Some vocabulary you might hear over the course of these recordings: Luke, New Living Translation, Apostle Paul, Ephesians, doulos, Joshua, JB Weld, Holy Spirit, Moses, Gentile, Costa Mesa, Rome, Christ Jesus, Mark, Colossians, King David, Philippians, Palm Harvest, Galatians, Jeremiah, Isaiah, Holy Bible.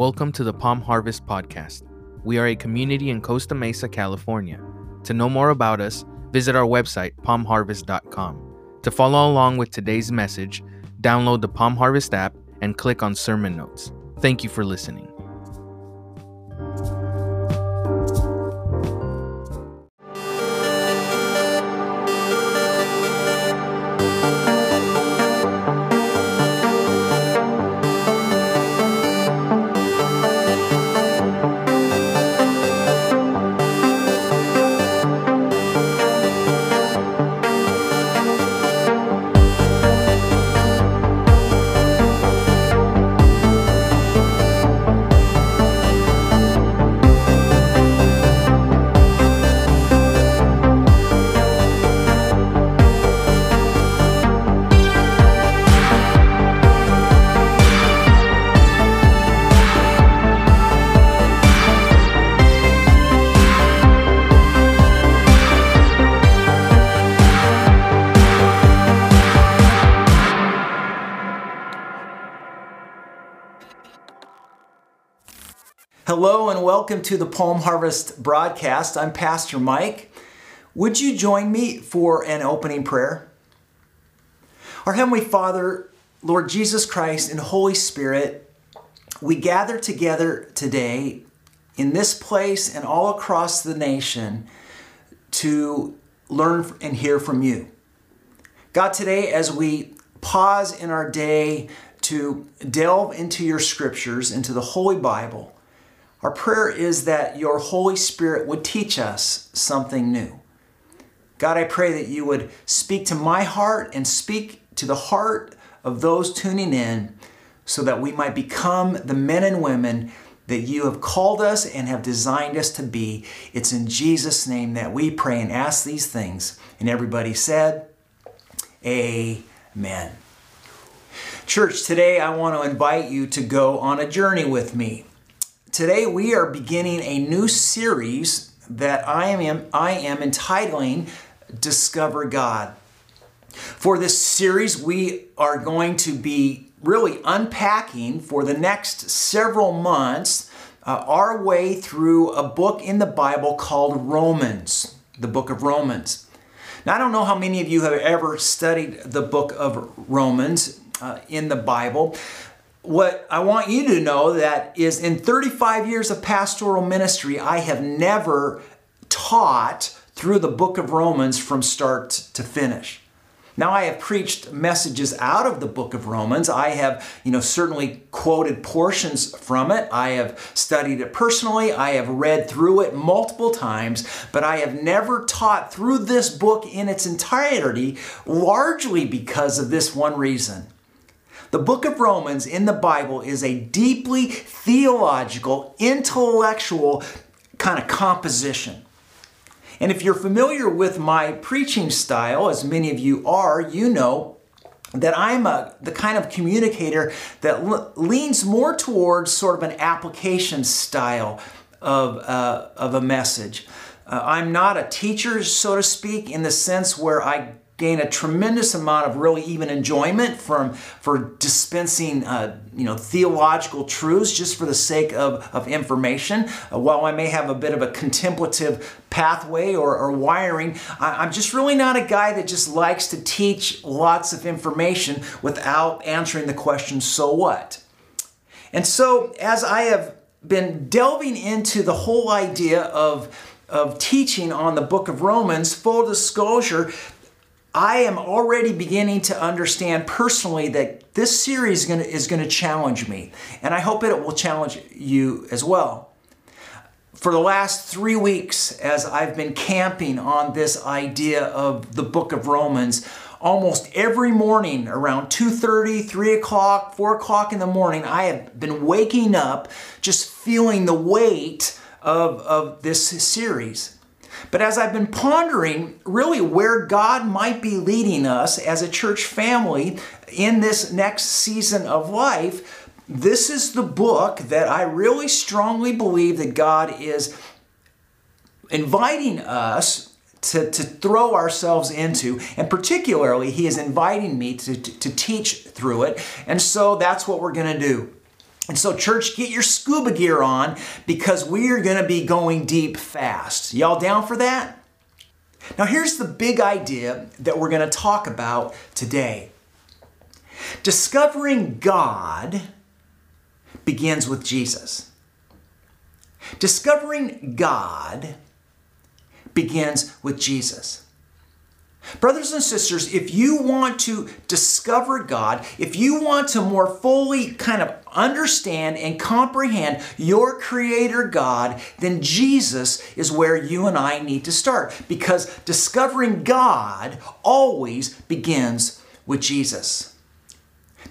Welcome to the Palm Harvest podcast. We are a community in Costa Mesa, California. To know more about us, visit our website, palmharvest.com. To follow along with today's message, download the Palm Harvest app and click on sermon notes. Thank you for listening. Hello and welcome to the Palm Harvest broadcast. I'm Pastor Mike. Would you join me for an opening prayer? Our Heavenly Father, Lord Jesus Christ and Holy Spirit, we gather together today in this place and all across the nation to learn and hear from you. God, today as we pause in our day to delve into your scriptures, into the Holy Bible, our prayer is that your Holy Spirit would teach us something new. God, I pray that you would speak to my heart and speak to the heart of those tuning in so that we might become the men and women that you have called us and have designed us to be. It's in Jesus' name that we pray and ask these things. And everybody said, amen. Church, today I want to invite you to go on a journey with me. Today we are beginning a new series that I am entitling Discover God. For this series, we are going to be really unpacking for the next several months our way through a book in the Bible called Romans, the book of Romans. Now, I don't know how many of you have ever studied the book of Romans in the Bible. What I want you to know that is in 35 years of pastoral ministry, I have never taught through the book of Romans from start to finish. Now, I have preached messages out of the book of Romans. I have, certainly quoted portions from it. I have studied it personally. I have read through it multiple times, but I have never taught through this book in its entirety, largely because of this one reason. The book of Romans in the Bible is a deeply theological, intellectual kind of composition. And if you're familiar with my preaching style, as many of you are, you know that I'm the kind of communicator that leans more towards sort of an application style of a message. I'm not a teacher, so to speak, in the sense where I gain a tremendous amount of really even enjoyment for dispensing, theological truths just for the sake of information. While I may have a bit of a contemplative pathway or wiring, I'm just really not a guy that just likes to teach lots of information without answering the question, so what? And so as I have been delving into the whole idea of teaching on the book of Romans, full disclosure, I am already beginning to understand personally that this series is going to challenge me, and I hope it will challenge you as well. For the last 3 weeks, as I've been camping on this idea of the book of Romans, almost every morning around 2:30, 3 o'clock, 4 o'clock in the morning, I have been waking up just feeling the weight of this series. But as I've been pondering really where God might be leading us as a church family in this next season of life, this is the book that I really strongly believe that God is inviting us to throw ourselves into. And particularly, He is inviting me to teach through it. And so that's what we're going to do. And so, church, get your scuba gear on because we are going to be going deep fast. Y'all down for that? Now, here's the big idea that we're going to talk about today. Discovering God begins with Jesus. Discovering God begins with Jesus. Brothers and sisters, if you want to discover God, if you want to more fully kind of understand and comprehend your Creator God, then Jesus is where you and I need to start, because discovering God always begins with Jesus.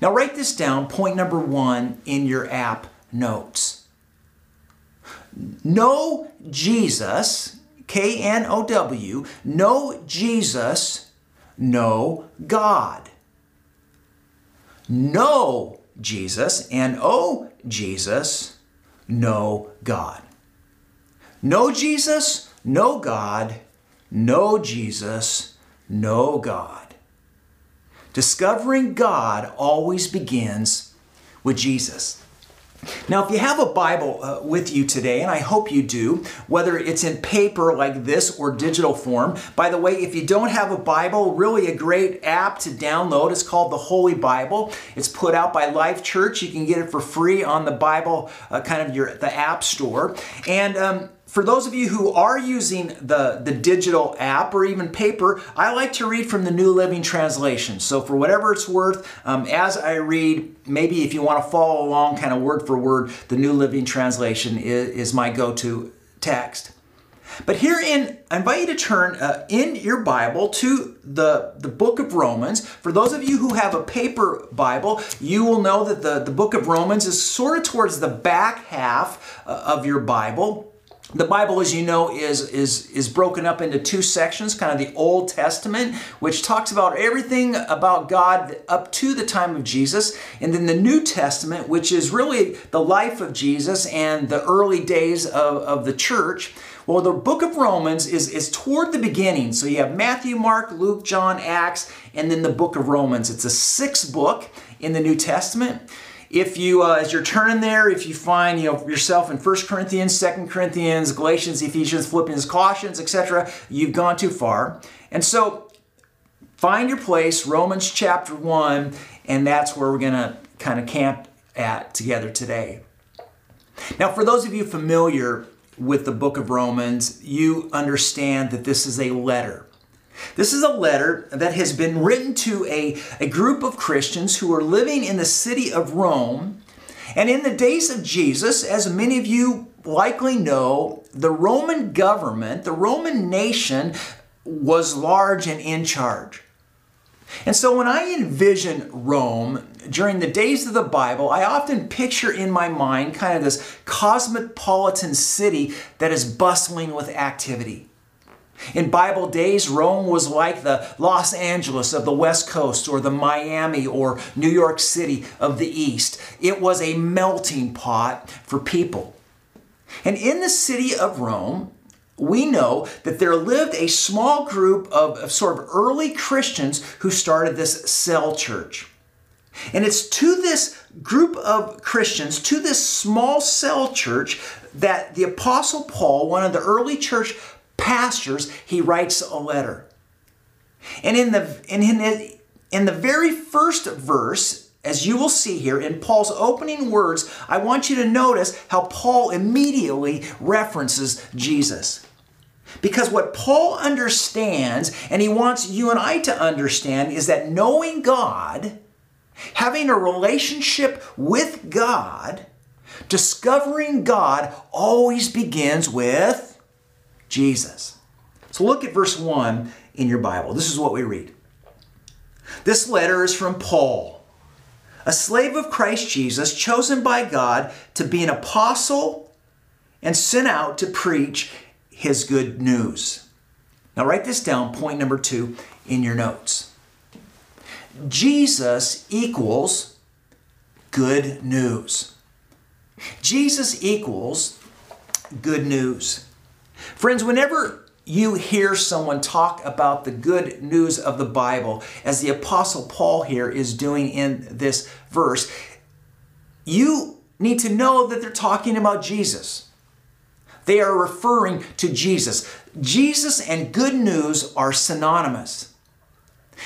Now write this down, point number one in your app notes. Know Jesus. K-N-O-W, know Jesus, know God. Know Jesus, N-O Jesus, know God. Know Jesus, know God, know Jesus, know God. Discovering God always begins with Jesus. Now, if you have a Bible with you today, and I hope you do, whether it's in paper like this or digital form. By the way, if you don't have a Bible, really a great app to download. It's called the Holy Bible. It's put out by Life Church. You can get it for free on the Bible, the app store. And for those of you who are using the digital app or even paper, I like to read from the New Living Translation. So for whatever it's worth, as I read, maybe if you want to follow along kind of word for word, the New Living Translation is my go-to text. But herein, I invite you to turn in your Bible to the book of Romans. For those of you who have a paper Bible, you will know that the book of Romans is sort of towards the back half of your Bible. The Bible, as you know, is broken up into two sections, kind of the Old Testament, which talks about everything about God up to the time of Jesus, and then the New Testament, which is really the life of Jesus and the early days of the church. Well, the book of Romans is toward the beginning. So you have Matthew, Mark, Luke, John, Acts, and then the book of Romans. It's the sixth book in the New Testament. If you, as you're turning there, if you find yourself in 1 Corinthians, 2 Corinthians, Galatians, Ephesians, Philippians, Colossians, etc., you've gone too far. And so find your place, Romans chapter 1, and that's where we're going to kind of camp at together today. Now, for those of you familiar with the book of Romans, you understand that this is a letter. This is a letter that has been written to a group of Christians who are living in the city of Rome. And in the days of Jesus, as many of you likely know, the Roman government, the Roman nation, was large and in charge. And so when I envision Rome during the days of the Bible, I often picture in my mind kind of this cosmopolitan city that is bustling with activity. In Bible days, Rome was like the Los Angeles of the West Coast or the Miami or New York City of the East. It was a melting pot for people. And in the city of Rome, we know that there lived a small group of sort of early Christians who started this cell church. And it's to this group of Christians, to this small cell church, that the Apostle Paul, one of the early church pastors, he writes a letter. And in the very first verse, as you will see here in Paul's opening words, I want you to notice how Paul immediately references Jesus. Because what Paul understands, and he wants you and I to understand, is that knowing God, having a relationship with God, discovering God always begins with Jesus. So look at verse 1 in your Bible. This is what we read. This letter is from Paul, a slave of Christ Jesus, chosen by God to be an apostle and sent out to preach his good news. Now write this down, point number 2 in your notes. Jesus equals good news. Jesus equals good news. Friends, whenever you hear someone talk about the good news of the Bible, as the Apostle Paul here is doing in this verse, you need to know that they're talking about Jesus. They are referring to Jesus. Jesus and good news are synonymous.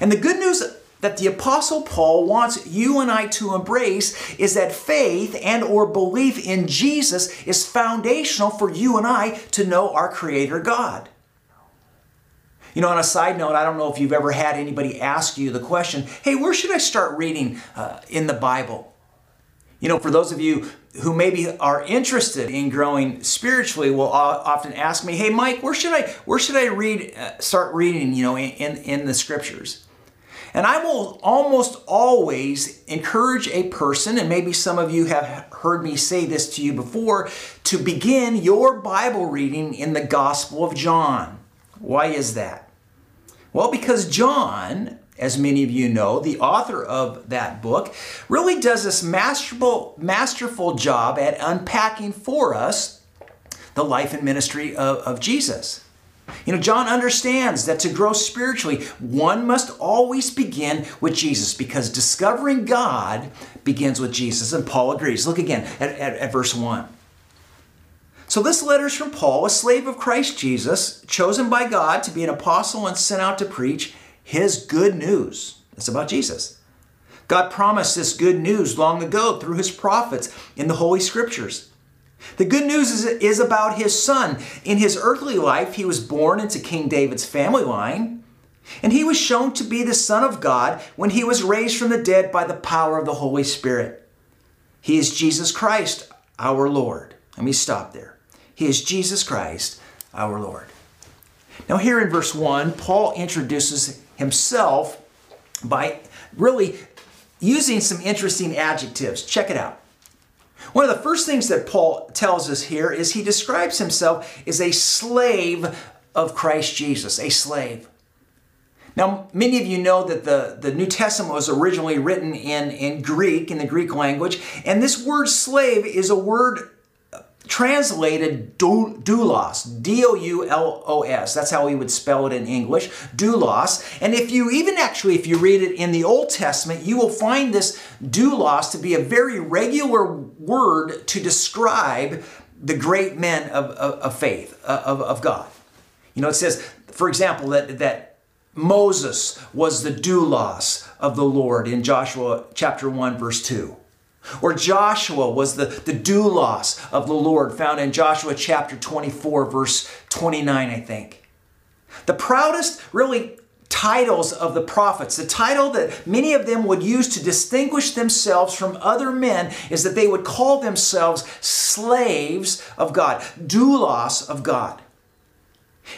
And the good news that the Apostle Paul wants you and I to embrace is that faith and or belief in Jesus is foundational for you and I to know our Creator God. You know, on a side note, I don't know if you've ever had anybody ask you the question, hey, where should I start reading in the Bible? You know, for those of you who maybe are interested in growing spiritually will often ask me, hey, Mike, where should I start reading, you know, in the Scriptures? And I will almost always encourage a person, and maybe some of you have heard me say this to you before, to begin your Bible reading in the Gospel of John. Why is that? Well, because John, as many of you know, the author of that book, really does this masterful job at unpacking for us the life and ministry of Jesus. You know, John understands that to grow spiritually, one must always begin with Jesus, because discovering God begins with Jesus, and Paul agrees. Look again at verse 1. So this letter is from Paul, a slave of Christ Jesus, chosen by God to be an apostle and sent out to preach his good news. It's about Jesus. God promised this good news long ago through his prophets in the Holy Scriptures. The good news is about his son. In his earthly life, he was born into King David's family line, and he was shown to be the Son of God when he was raised from the dead by the power of the Holy Spirit. He is Jesus Christ, our Lord. Let me stop there. He is Jesus Christ, our Lord. Now here in verse 1, Paul introduces himself by really using some interesting adjectives. Check it out. One of the first things that Paul tells us here is he describes himself as a slave of Christ Jesus, a slave. Now, many of you know that the New Testament was originally written in Greek, in the Greek language, and this word slave is a word translated doulos, D-O-U-L-O-S. That's how we would spell it in English, doulos. And if you if you read it in the Old Testament, you will find this doulos to be a very regular word to describe the great men of faith, of God. You know, it says, for example, that Moses was the doulos of the Lord in Joshua chapter 1, verse 2. Or Joshua was the doulos of the Lord, found in Joshua chapter 24, verse 29, I think. The proudest, really, titles of the prophets, the title that many of them would use to distinguish themselves from other men, is that they would call themselves slaves of God, doulos of God.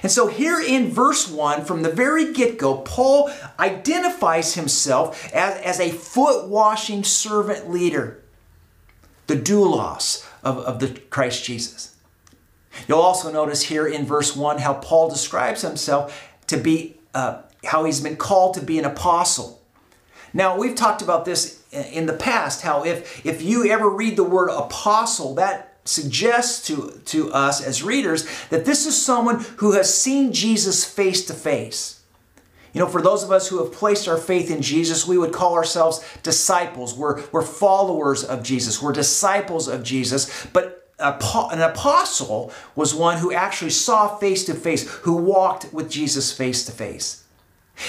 And so here in verse 1, from the very get-go, Paul identifies himself as a foot-washing servant leader, the doulos of the Christ Jesus. You'll also notice here in verse 1 how Paul describes himself to be, how he's been called to be an apostle. Now, we've talked about this in the past, how if you ever read the word apostle, that suggests to us as readers that this is someone who has seen Jesus face to face. You know, for those of us who have placed our faith in Jesus, we would call ourselves disciples. We're followers of Jesus. We're disciples of Jesus. But an apostle was one who actually saw face to face, who walked with Jesus face to face.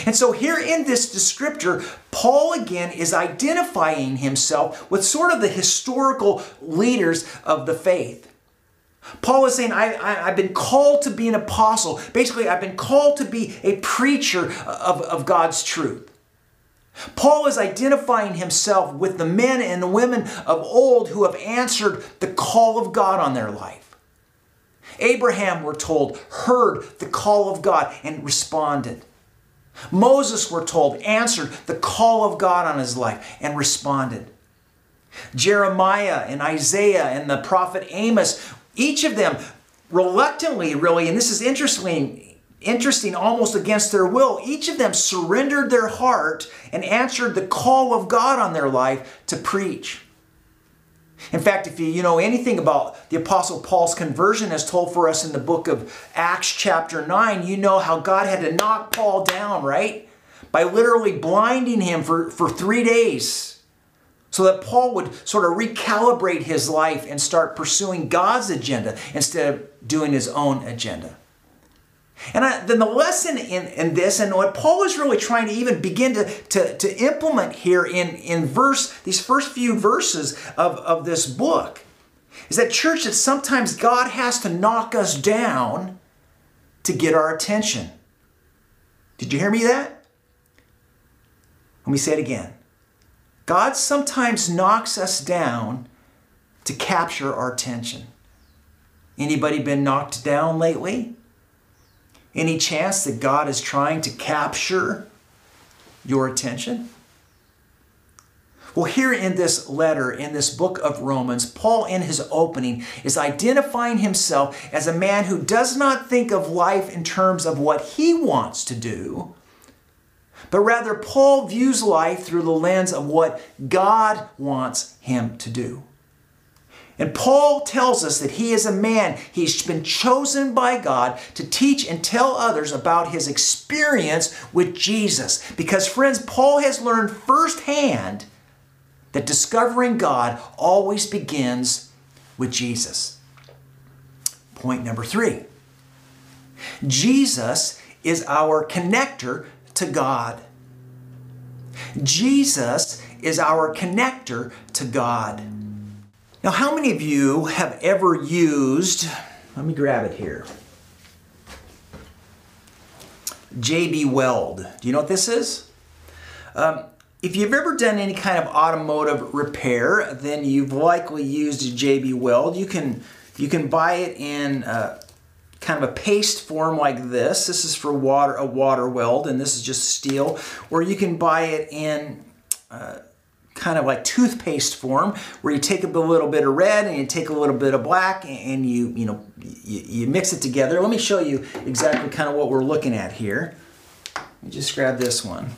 And so here in this descriptor, Paul again is identifying himself with sort of the historical leaders of the faith. Paul is saying, I've been called to be an apostle. Basically, I've been called to be a preacher of God's truth. Paul is identifying himself with the men and women of old who have answered the call of God on their life. Abraham, we're told, heard the call of God and responded. Moses, we're told, answered the call of God on his life and responded. Jeremiah and Isaiah and the prophet Amos, each of them reluctantly, really, and this is interesting, almost against their will, each of them surrendered their heart and answered the call of God on their life to preach. In fact, if you know anything about the Apostle Paul's conversion as told for us in the book of Acts chapter 9, you know how God had to knock Paul down, right? By literally blinding him for 3 days so that Paul would sort of recalibrate his life and start pursuing God's agenda instead of doing his own agenda. And then the lesson in this, and what Paul is really trying to even begin to implement here in these first few verses of this book, is that, church, that sometimes God has to knock us down to get our attention. Did you hear me that? Let me say it again. God sometimes knocks us down to capture our attention. Anybody been knocked down lately? Any chance that God is trying to capture your attention? Well, here in this letter, in this book of Romans, Paul, in his opening, is identifying himself as a man who does not think of life in terms of what he wants to do, but rather Paul views life through the lens of what God wants him to do. And Paul tells us that he is a man, he's been chosen by God to teach and tell others about his experience with Jesus. Because, friends, Paul has learned firsthand that discovering God always begins with Jesus. Point number 3. Jesus is our connector to God. Jesus is our connector to God. Now, how many of you have ever used, let me grab it here, JB Weld? Do you know what this is? If you've ever done any kind of automotive repair, then you've likely used a JB Weld. You can buy it in kind of a paste form like this. This is for a water weld, and this is just steel. Or you can buy it in kind of like toothpaste form, where you take a little bit of red and you take a little bit of black and you mix it together. Let me show you exactly kind of what we're looking at here. Let me just grab this one.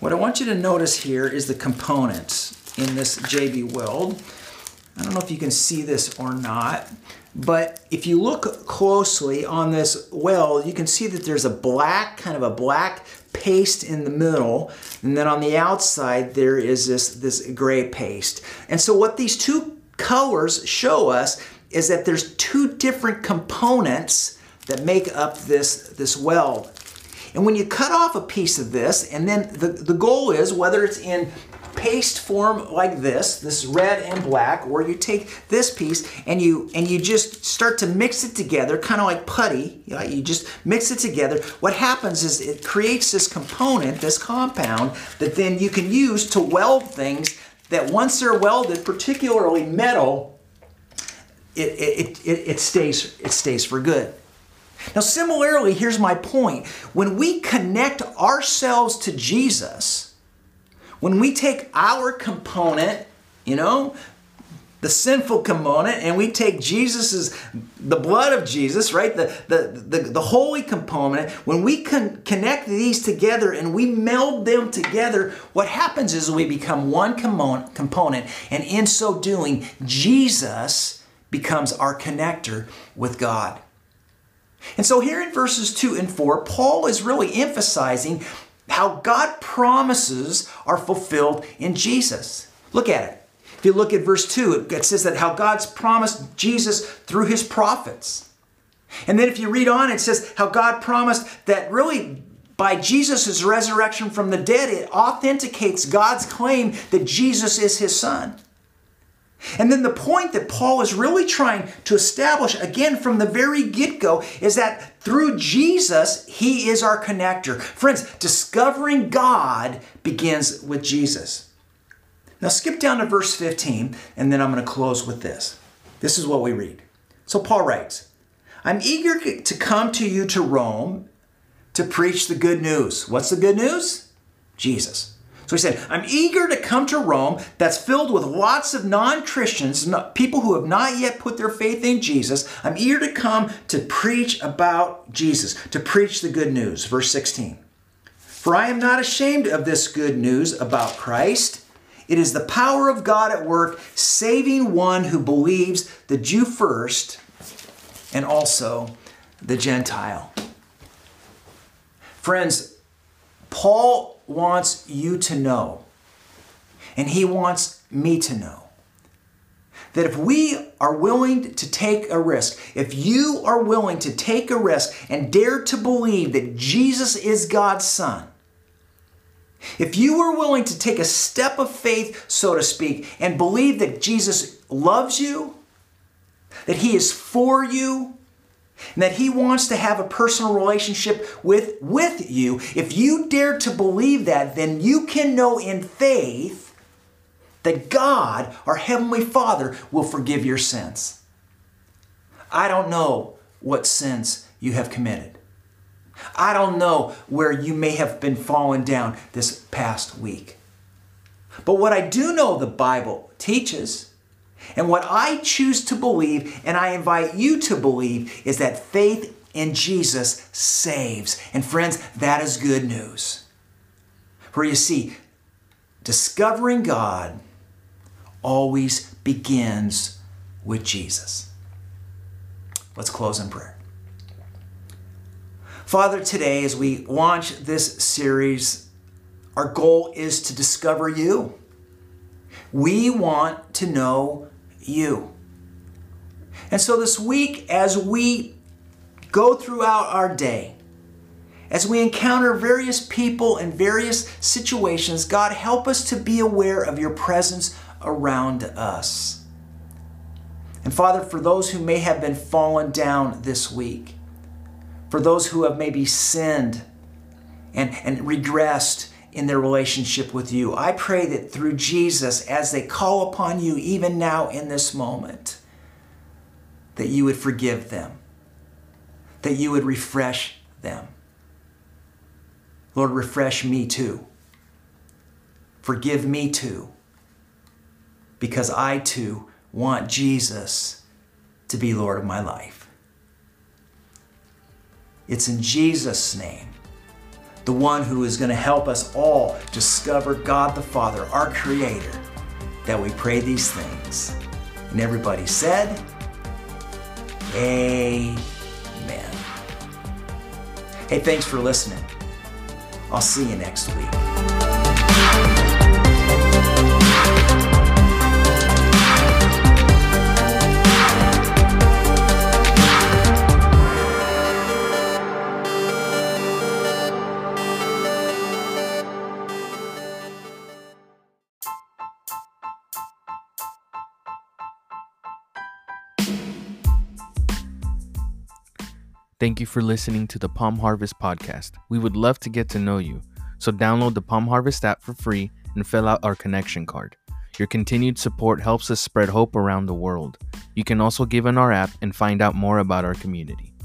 What I want you to notice here is the components in this JB Weld. I don't know if you can see this or not, but if you look closely on this weld, you can see that there's a black, kind of a black paste in the middle, and then on the outside there is this gray paste. And so what these two colors show us is that there's two different components that make up this weld. And when you cut off a piece of this, and then the goal is, whether it's in paste form like this red and black, or you take this piece and you just start to mix it together, kind of like putty, you just mix it together. What happens is it creates this component, this compound, that then you can use to weld things that, once they're welded, particularly metal, it stays for good. Now, similarly, here's my point. When we connect ourselves to Jesus, when we take our component, the sinful component, and we take Jesus's, the blood of Jesus, right, the holy component, when we connect these together and we meld them together, what happens is we become one component, and in so doing, Jesus becomes our connector with God. And so here in verses 2 and 4, Paul is really emphasizing how God's promises are fulfilled in Jesus. Look at it. If you look at verse 2, it says that how God's promised Jesus through his prophets. And then if you read on, it says how God promised that really by Jesus' resurrection from the dead, it authenticates God's claim that Jesus is his son. And then the point that Paul is really trying to establish, again, from the very get-go, is that through Jesus, he is our connector. Friends, discovering God begins with Jesus. Now skip down to verse 15, and then I'm going to close with this. This is what we read. So Paul writes, "I'm eager to come to you to Rome to preach the good news." What's the good news? Jesus. So he said, "I'm eager to come to Rome that's filled with lots of non-Christians, people who have not yet put their faith in Jesus. I'm eager to come to preach about Jesus, to preach the good news." Verse 16, "For I am not ashamed of this good news about Christ. It is the power of God at work, saving one who believes, the Jew first and also the Gentile." Friends, Paul wants you to know, and he wants me to know, that if we are willing to take a risk, if you are willing to take a risk and dare to believe that Jesus is God's Son, if you are willing to take a step of faith, so to speak, and believe that Jesus loves you, that he is for you, and that he wants to have a personal relationship with you, if you dare to believe that, then you can know in faith that God, our Heavenly Father, will forgive your sins. I don't know what sins you have committed. I don't know where you may have been fallen down this past week. But what I do know the Bible teaches, and what I choose to believe, and I invite you to believe, is that faith in Jesus saves. And friends, that is good news. For you see, discovering God always begins with Jesus. Let's close in prayer. Father, today as we launch this series, our goal is to discover you. We want to know you. And so this week, as we go throughout our day, as we encounter various people and various situations, God, help us to be aware of your presence around us. And Father, for those who may have been fallen down this week, for those who have maybe sinned and regressed in their relationship with you, I pray that through Jesus, as they call upon you even now in this moment, that you would forgive them, that you would refresh them. Lord, refresh me too. Forgive me too. Because I too want Jesus to be Lord of my life. It's in Jesus' name, the one who is going to help us all discover God the Father, our Creator, that we pray these things. And everybody said, amen. Hey, thanks for listening. I'll see you next week. Thank you for listening to the Palm Harvest podcast. We would love to get to know you, so download the Palm Harvest app for free and fill out our connection card. Your continued support helps us spread hope around the world. You can also give in our app and find out more about our community.